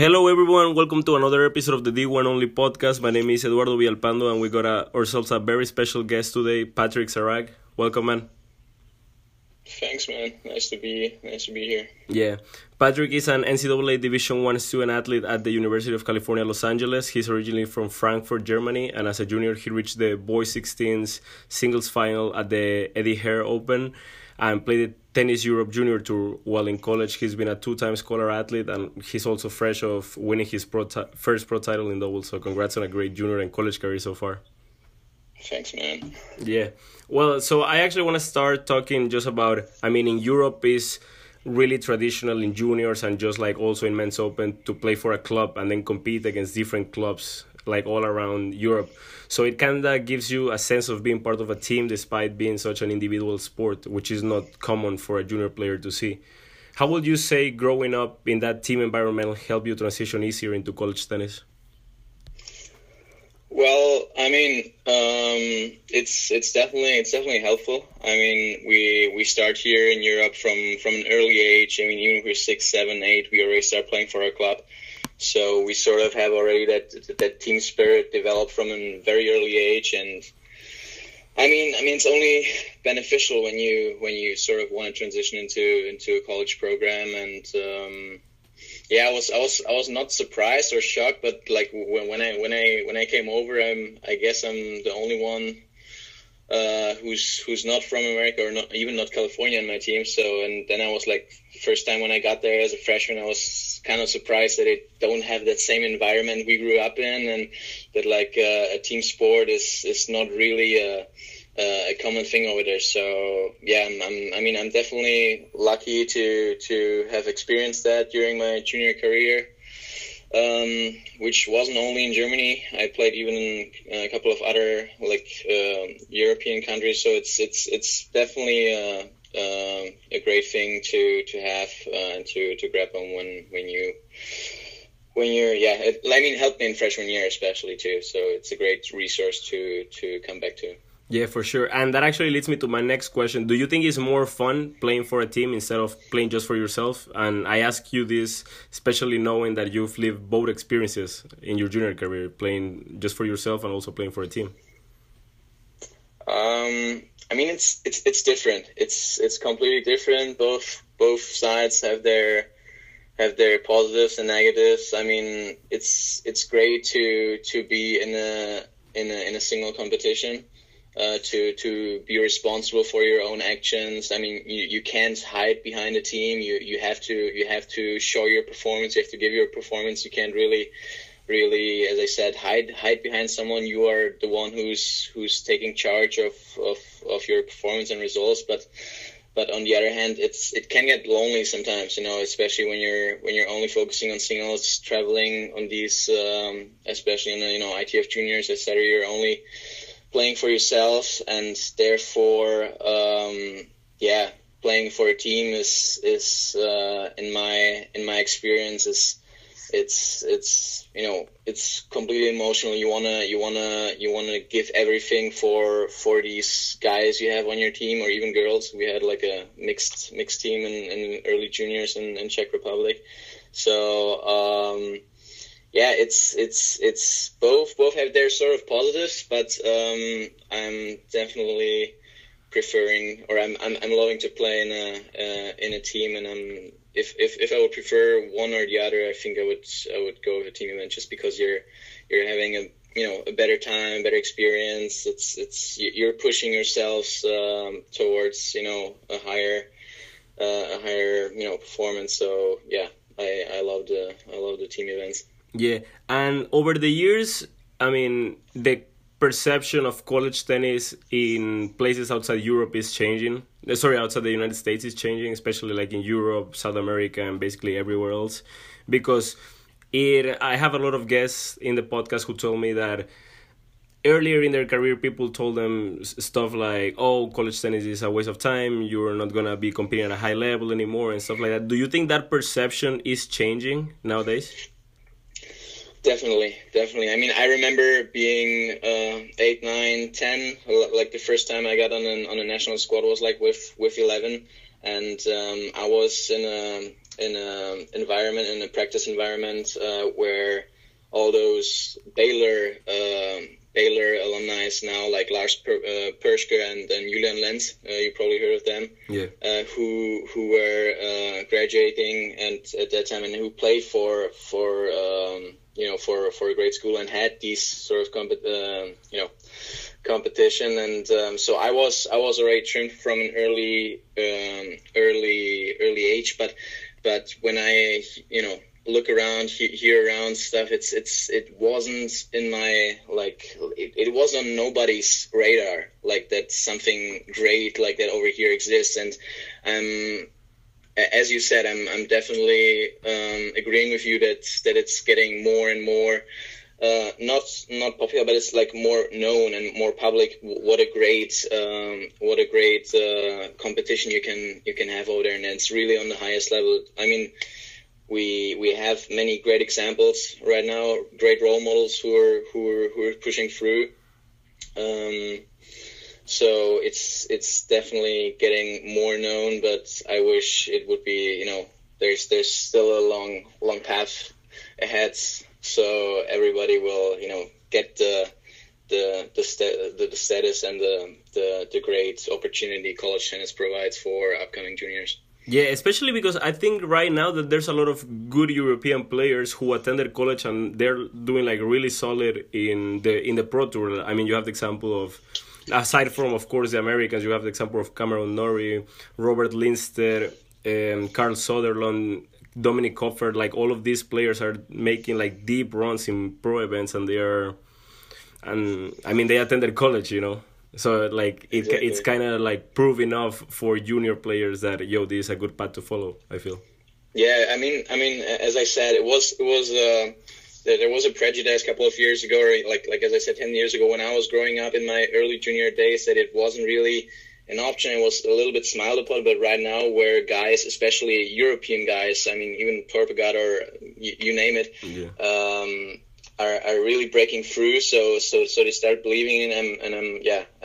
Hello everyone, welcome to another episode of the D1 Only podcast. My name is Eduardo Villalpando and we got ourselves a very special guest today, Patrick Sarag. Welcome, man. Thanks, man. Nice to be here. Yeah. Patrick is an NCAA Division I student athlete at the University of California, Los Angeles. He's originally from Frankfurt, Germany, and as a junior he reached the boys 16s singles final at the Eddie Herr Open and played the Tennis Europe Junior Tour while in college. He's been a two-time scholar athlete, and he's also fresh off winning his first pro title in doubles. So congrats on a great junior and college career so far. Thanks, man. Yeah. Well, so I actually want to start talking just about, I mean, in Europe is really traditional in juniors and just like also in men's open to play for a club and then compete against different clubs like all around Europe. So it kind of gives you a sense of being part of a team despite being such an individual sport, which is not common for a junior player to see. How would you say growing up in that team environment helped you transition easier into college tennis? Well, I mean, it's definitely helpful. I mean, we start here in Europe from an early age. I mean, even if we're 6, 7, 8, we already start playing for our club. So we sort of have already that team spirit developed from a very early age, and I mean it's only beneficial when you sort of want to transition into a college program. And yeah, I was not surprised or shocked, but like when I came over, I guess I'm the only one who's not from America or not even not California in my team. So, and then I was like, first time when I got there as a freshman, I was kind of surprised that it don't have that same environment we grew up in, and that like a team sport is not really a common thing over there. So yeah, I'm definitely lucky to have experienced that during my junior career, which wasn't only in Germany. I played even in a couple of other like European countries. So it's definitely a great thing to have and to grab on when you're helped me in freshman year especially too. So it's a great resource to come back to. Yeah, for sure. And that actually leads me to my next question. Do you think it's more fun playing for a team instead of playing just for yourself? And I ask you this, especially knowing that you've lived both experiences in your junior career, playing just for yourself and also playing for a team. I mean, it's different. It's completely different. Both sides have their positives and negatives. I mean, it's great to be in a single competition. To be responsible for your own actions. I mean, you can't hide behind a team. You have to show your performance. You have to give your performance. You can't really, as I said, hide behind someone. You are the one who's taking charge of your performance and results. But on the other hand, it can get lonely sometimes, you know, especially when you're only focusing on singles, traveling on these, especially in the, you know, ITF juniors, etc. You're only playing for yourself, and therefore, playing for a team is in my experience it's you know, it's completely emotional. You wanna give everything for these guys you have on your team, or even girls. We had like a mixed team in early juniors in Czech Republic, so. Yeah, it's both have their sort of positives, but I'm definitely preferring, or I'm loving to play in a team, and I'm if I would prefer one or the other, I think I would go with a team event, just because you're having a better time, better experience. It's you're pushing yourselves towards, you know, a higher you know, performance. So yeah, I love the team events. Yeah, and over the years, I mean, the perception of college tennis in places outside Europe is changing. Sorry, outside the United States is changing, especially like in Europe, South America, and basically everywhere else. Because I have a lot of guests in the podcast who told me that earlier in their career, people told them stuff like, oh, college tennis is a waste of time, you're not going to be competing at a high level anymore, and stuff like that. Do you think that perception is changing nowadays? Definitely. I mean, I remember being 8, 9, 10, like the first time I got on a national squad was like with 11. And I was in a in an environment, in a practice environment, where all those Baylor alumni now, like Lars Perschke and Julian Lentz, you probably heard of them, yeah. Who were graduating and at that time, and who played for a great school and had these sort of competition. And so I was already trimmed from an early age, but when I look around, hear around stuff, it wasn't in my, like, it was on nobody's radar, like that something great like that over here exists. And as you said, I'm definitely agreeing with you that it's getting more and more not popular, but it's like more known and more public. What a great competition you can have over there, and it's really on the highest level. I mean, we have many great examples right now, great role models who are pushing through. So it's definitely getting more known, but I wish it would be, there's still a long path ahead. So everybody will, get the status and the great opportunity college tennis provides for upcoming juniors. Yeah, especially because I think right now that there's a lot of good European players who attended college and they're doing like really solid in the pro tour. I mean, you have the example of, aside from, of course, the Americans, you have the example of Cameron Norrie, Robert Linster, Carl Sutherland, Dominic Cofford. Like, all of these players are making like deep runs in pro events, and they attended college, So like it's kind of like proof enough for junior players that this is a good path to follow, I feel. Yeah, I mean, as I said, it was there was a prejudice a couple of years ago, or like as I said, 10 years ago, when I was growing up in my early junior days, that it wasn't really an option. It was a little bit smiled upon, but right now, where guys, especially European guys, I mean, even Torpegaard or you name it, yeah. Are really breaking through. So they start believing in them, and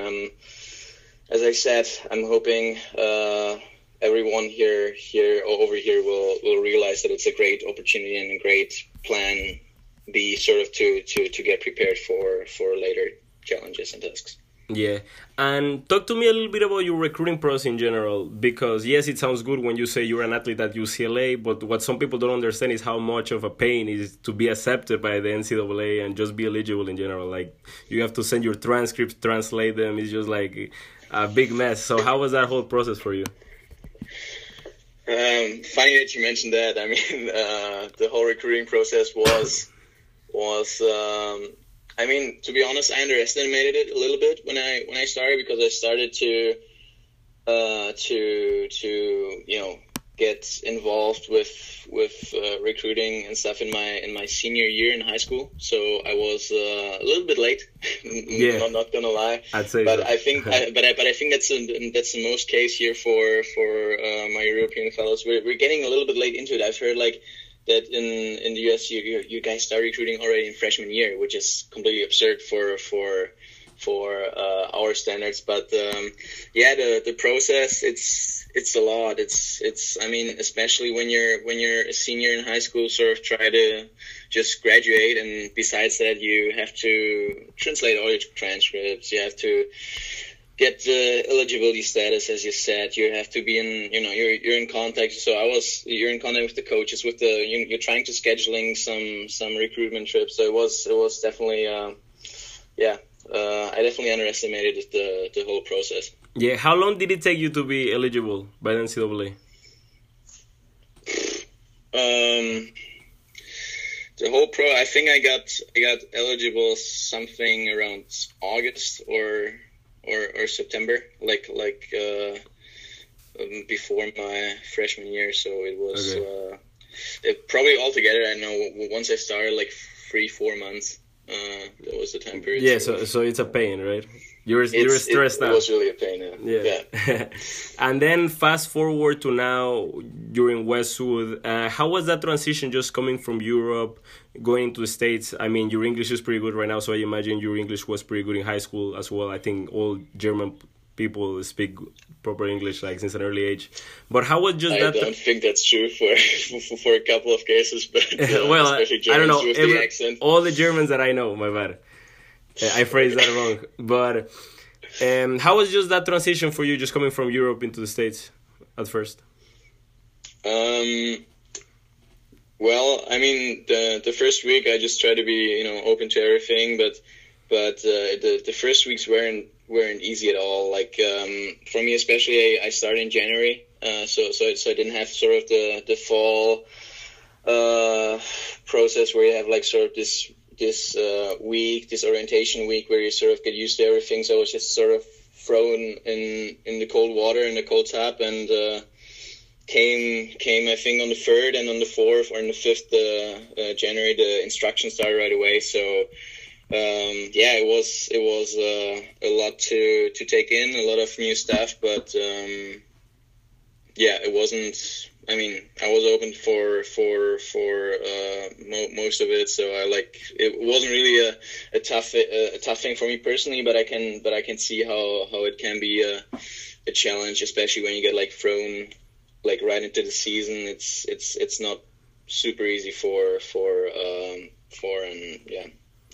I'm, as I said, I'm hoping everyone here over here will realize that it's a great opportunity and a great plan. Be sort of to get prepared for later challenges and tasks. Yeah, and talk to me a little bit about your recruiting process in general, because yes, it sounds good when you say you're an athlete at UCLA, but what some people don't understand is how much of a pain it is to be accepted by the NCAA and just be eligible in general. Like, you have to send your transcripts, translate them. It's just like a big mess. So how was that whole process for you? Funny that you mentioned that. I mean, the whole recruiting process was I mean, to be honest, I underestimated it a little bit when I started, because I started to get involved with recruiting and stuff in my senior year in high school. So I was a little bit late. Yeah, I'm not gonna lie. I'd say, but so. I think, I think that's the most case here for my European fellows. We're getting a little bit late into it. I've heard like that in the US you guys start recruiting already in freshman year, which is completely absurd for our standards. But the process, it's a lot. It's I mean, especially when you're a senior in high school, sort of try to just graduate, and besides that, you have to translate all your transcripts. You have to get the eligibility status, as you said. You have to be in, you're in contact. So you're in contact with the coaches, you're trying to scheduling some recruitment trips. So it was definitely, I definitely underestimated the whole process. Yeah, how long did it take you to be eligible by the NCAA? The whole pro, I think I got eligible something around August or September, before my freshman year. So it was probably altogether, I know, once I started, like 3-4 months, that was the time period. Yeah, so it's a pain, right? You were stressed out. It was really a pain, yeah. And then fast forward to now, you're in Westwood. How was that transition, just coming from Europe, going to the States? I mean, your English is pretty good right now, so I imagine your English was pretty good in high school as well. I think all German people speak proper English like since an early age. But how was just that? I don't think that's true for a couple of cases, but well, especially Germans, I don't know, with the accent. All the Germans that I know, my bad. I phrased that wrong. But how was just that transition for you, just coming from Europe into the States at first? Well, I mean, the first week I just tried to be, you know, open to everything, but the first weeks weren't easy at all. Like for me, especially, I started in January, so I didn't have sort of the fall process where you have like sort of this orientation week where you sort of get used to everything. So I was just sort of thrown in the cold water, in the cold tap, and came I think on the 3rd, and on the 4th or on the 5th January the instruction started right away. So it was a lot to take in, a lot of new stuff, but it wasn't. I mean, I was open for most of it, so I like it wasn't really a tough thing for me personally, but I can see how it can be a challenge, especially when you get like thrown like right into the season. It's not super easy for an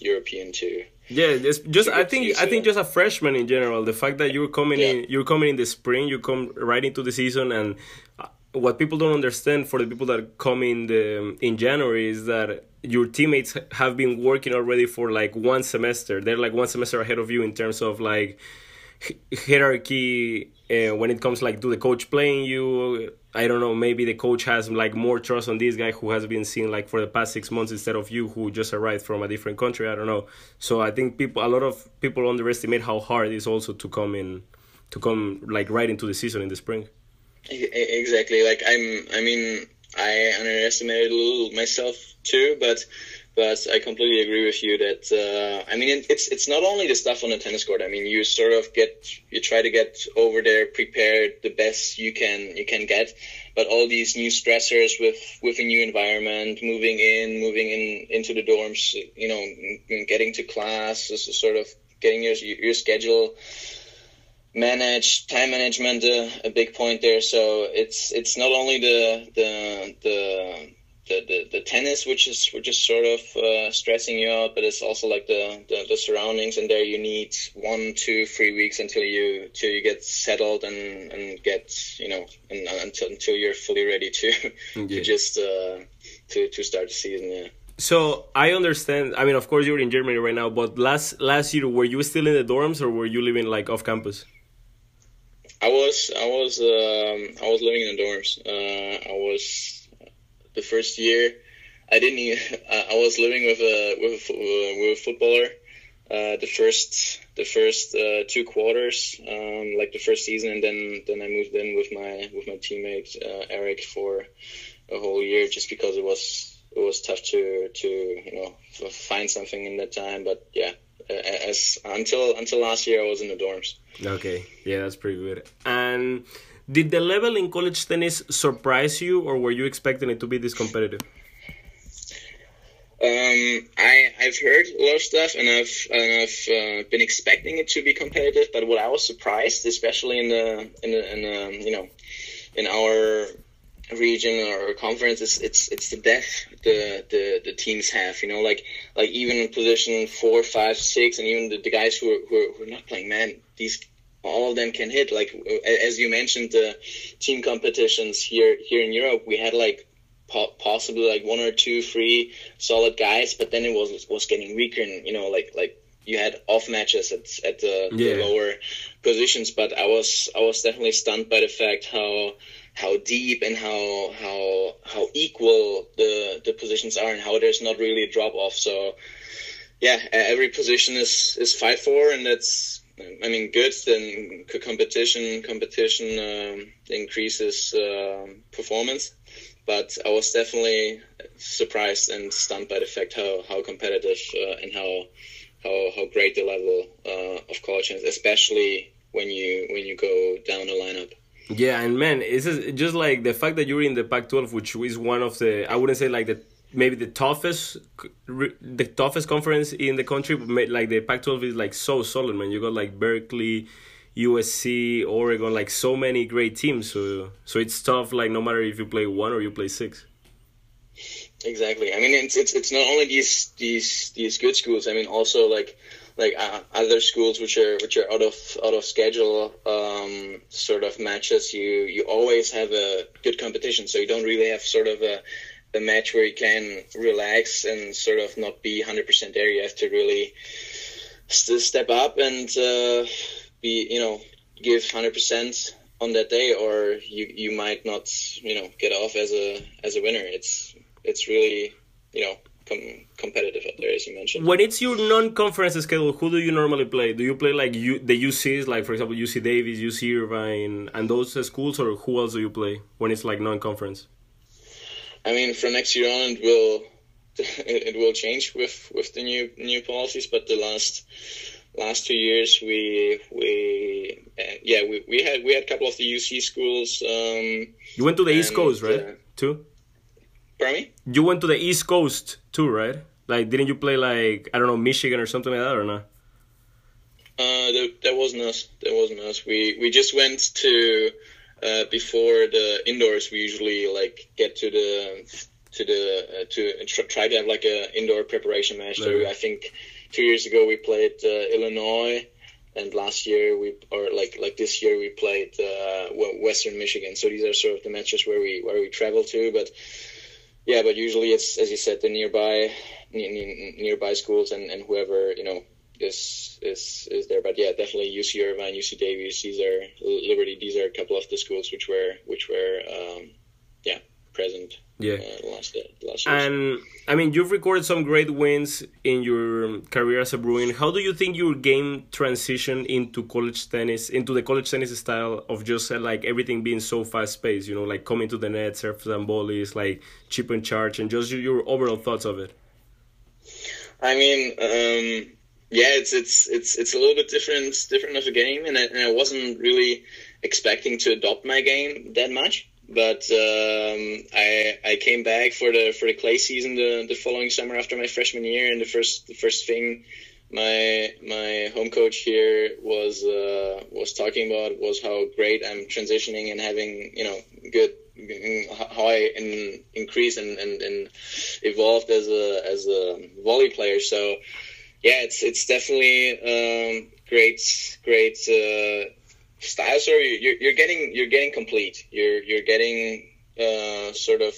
European too. Yeah, it's just I think just a freshman in general. The fact that you're coming in the spring, you come right into the season, and what people don't understand for the people that come in January is that your teammates have been working already for like one semester. They're like one semester ahead of you in terms of like hierarchy when it comes like to the coach playing you. I don't know, maybe the coach has like more trust on this guy who has been seen like for the past 6 months instead of you who just arrived from a different country. I don't know. So I think a lot of people underestimate how hard it is also to come like right into the season in the spring. Exactly. Like I underestimated a little myself too, but I completely agree with you that it's not only the stuff on the tennis court. I mean, you sort of try to get over there prepared the best you can get, but all these new stressors with a new environment, moving into the dorms, you know, getting to class, sort of getting your schedule managed, time management a big point there. So it's not only the tennis, which is sort of stressing you out, but it's also like the surroundings, and there you need 1, 2, 3 weeks until you get settled and get, you know, until you're fully ready to start the season. Yeah. So I understand. I mean, of course, you're in Germany right now, but last year, were you still in the dorms or were you living like off campus? I was living in the dorms. The first year, I didn't. I was living with a footballer. The first 2 quarters, like the first season, and then I moved in with my teammate Eric for a whole year, just because it was tough to you know, find something in that time. But yeah, as until last year, I was in the dorms. Okay, yeah, that's pretty good. And did the level in college tennis surprise you, or were you expecting it to be this competitive? I've heard a lot of stuff, and I've been expecting it to be competitive. But what I was surprised, especially in the you know, in our region or conference, it's the depth the teams have, you know, like even in position 4, 5, 6, and even the guys who are not playing man, these all of them can hit. Like as you mentioned, the team competitions here in Europe, we had like possibly like 1 or 2, 3 solid guys, but then it was getting weaker, and you know, like you had off matches at the lower positions. But I was definitely stunned by the fact how deep and how equal the positions are, and how there's not really a drop off. So yeah, every position is fight for, and that's, I mean, good. Then competition increases performance. But I was definitely surprised and stunned by the fact how competitive and how great the level of college is, especially when you go down the lineup. Yeah, and man, it's just like the fact that you're in the Pac-12, which is one of the, I wouldn't say like the toughest conference in the country, but like the Pac-12 is like so solid, man. You got like Berkeley, USC, Oregon, like so many great teams. So it's tough, like no matter if you play one or you play six. Exactly. I mean, it's not only these good schools. I mean, also like other schools which are out of schedule sort of matches. You always have a good competition, so you don't really have sort of a match where you can relax and sort of not be 100% there. You have to really step up and be, give 100% on that day, or you might not, get off as a winner. It's really, competitive out there, as you mentioned. When it's your non-conference schedule, who do you normally play? Do you play like the UCs, like for example UC Davis, UC Irvine, and those schools, or who else do you play when it's like non-conference? I mean, from next year on, it will change with the new policies. But the last 2 years, we had a couple of the UC schools. You went to the East Coast, right? Too. Pardon me? You went to the East Coast too, right? Like, didn't you play like Michigan or something like that, or not? That wasn't us. We just went to. Before the indoors, we usually get to try to have like a indoor preparation match. So I think 2 years ago we played Illinois, and this year we played Western Michigan. So these are sort of the matches where we travel to. But yeah, but usually it's, as you said, the nearby schools and whoever is there. But yeah, definitely UC Irvine, UC Davis, Caesar, Liberty, these are a couple of the schools which were present. Yeah. Last year. And I mean, you've recorded some great wins in your career as a Bruin. How do you think your game transitioned into the college tennis style of just like everything being so fast paced, like coming to the net, serves and volleys, like chip and charge, and just your overall thoughts of it? I mean, yeah, it's a little bit different of a game, and I wasn't really expecting to adopt my game that much. But I came back for the clay season the following summer after my freshman year, and the first thing my home coach here was talking about was how great I'm transitioning and having how I increase and evolved as a volley player. So. Yeah, it's definitely great style. So you're getting complete. You're getting sort of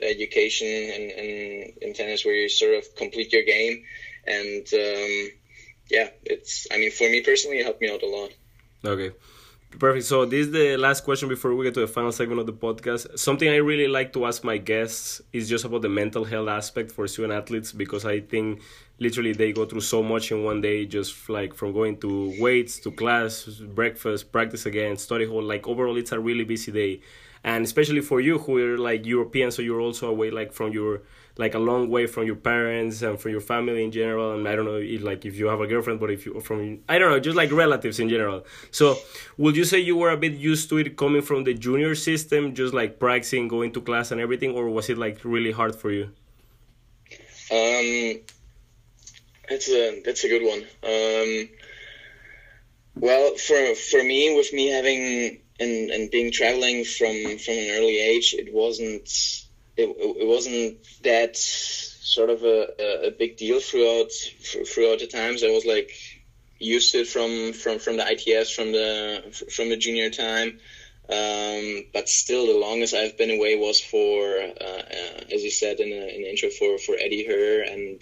education in tennis where you sort of complete your game, and I mean, for me personally, it helped me out a lot. Okay. Perfect. So this is the last question before we get to the final segment of the podcast. Something I really like to ask my guests is just about the mental health aspect for student athletes, because I think literally they go through so much in one day, just like from going to weights to class, breakfast, practice again, study hall. Like overall, it's a really busy day. And especially for you who are like European, so you're also away a long way from your parents and from your family in general, and I don't know if you have a girlfriend, but just like relatives in general. So would you say you were a bit used to it coming from the junior system, just like practicing, going to class and everything, or was it like really hard for you? That's a good one. Well, for me, with me having and being traveling from an early age, it wasn't that sort of a big deal throughout the times. I was like used to it from the ITFs, from the junior time. But still, the longest I've been away was for, as you said in the intro, for Eddie Herr and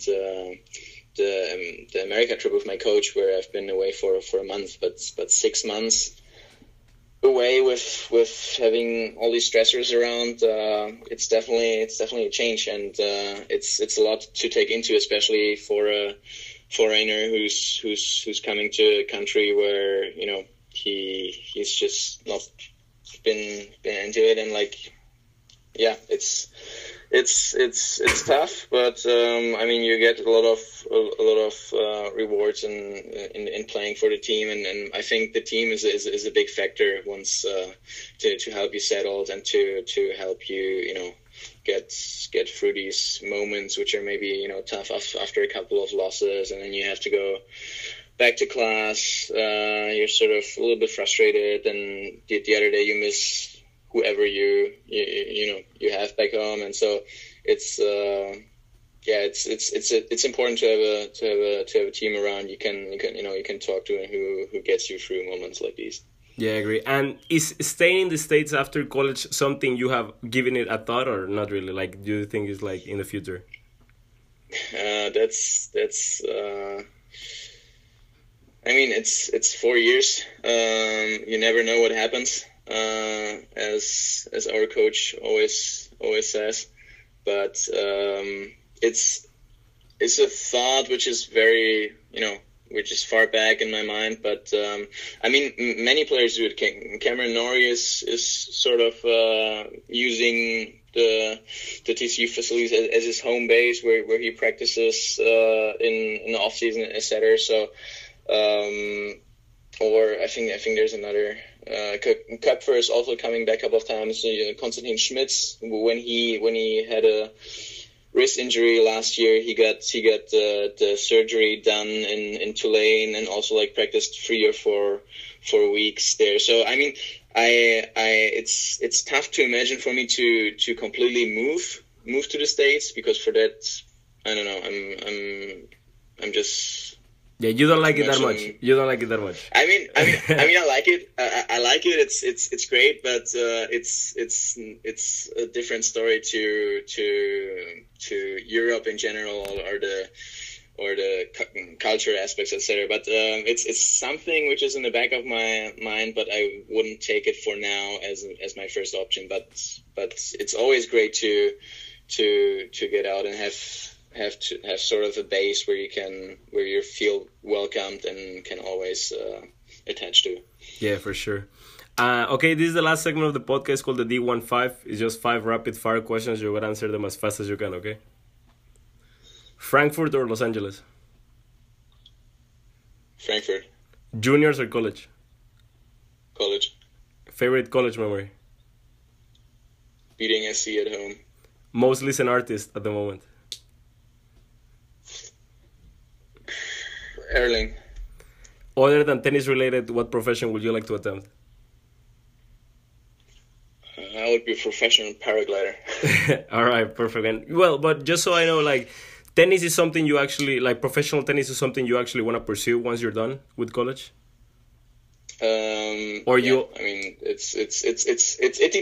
the America trip with my coach, where I've been away for a month, but 6 months. Away with having all these stressors around, it's definitely a change, and it's a lot to take into, especially for a foreigner who's coming to a country where he's just not been into it, and it's tough, but I mean, you get a lot of rewards in playing for the team, and I think the team is a big factor once to help you settle and to help you get through these moments which are maybe tough after a couple of losses, and then you have to go back to class, you're sort of a little bit frustrated, and the other day you miss whoever you have back home, and so it's it's important to have a team around you can talk to and who gets you through moments like these. Yeah, I agree. And is staying in the States after college something you have given it a thought, or not really? Like, do you think it's like in the future? It's 4 years. You never know what happens, as our coach always says. But it's a thought which is very, which is far back in my mind, but many players do it. Cameron Norrie is sort of using the TCU facilities as his home base, where he practices in the off season, etc. So, or I think there's another. Kepfer is also coming back a couple of times. Konstantin Schmitz, when he had a wrist injury last year, he got the surgery done in Tulane, and also like practiced 3 or 4 weeks there. So it's tough to imagine for me to completely move to the States, because for that, I don't know, I'm just. Yeah, you don't like it that much. You don't like it that much. I like it. I like it. It's great, but it's a different story to Europe in general, or the culture aspects, etc. But it's something which is in the back of my mind, but I wouldn't take it for now as my first option. But it's always great to get out and have sort of a base where you feel welcomed and can always attach to. Yeah, for sure. Okay, this is the last segment of the podcast, called the D15. It's just 5 rapid fire questions. You would answer them as fast as you can. Okay. Frankfurt or Los Angeles? Frankfurt. Juniors or college? College. Favorite college memory? Beating SC at home. Most listened artist at the moment? Erling. Other than tennis related, what profession would you like to attempt? I would be a professional paraglider. All right, perfect. And, well, but just so I know, like, tennis is something you actually like. Professional tennis is something you actually want to pursue once you're done with college. It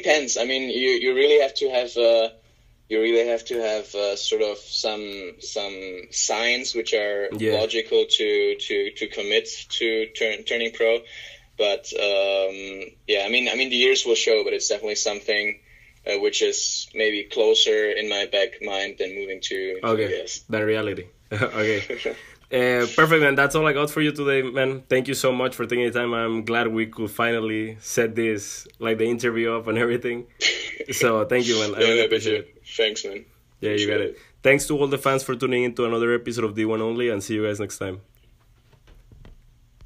depends. I mean, you really have to have. You really have to have sort of some signs which are logical to commit to turning pro, but the years will show. But it's definitely something which is maybe closer in my back mind than moving to than reality. Okay. Perfect, man. That's all I got for you today, man. Thank you so much for taking the time. I'm glad we could finally set this, like, the interview up and everything. So thank you, man. I really appreciate it. Thanks, man. Yeah, appreciate you got it. Thanks to all the fans for tuning in to another episode of D1 Only, and see you guys next time.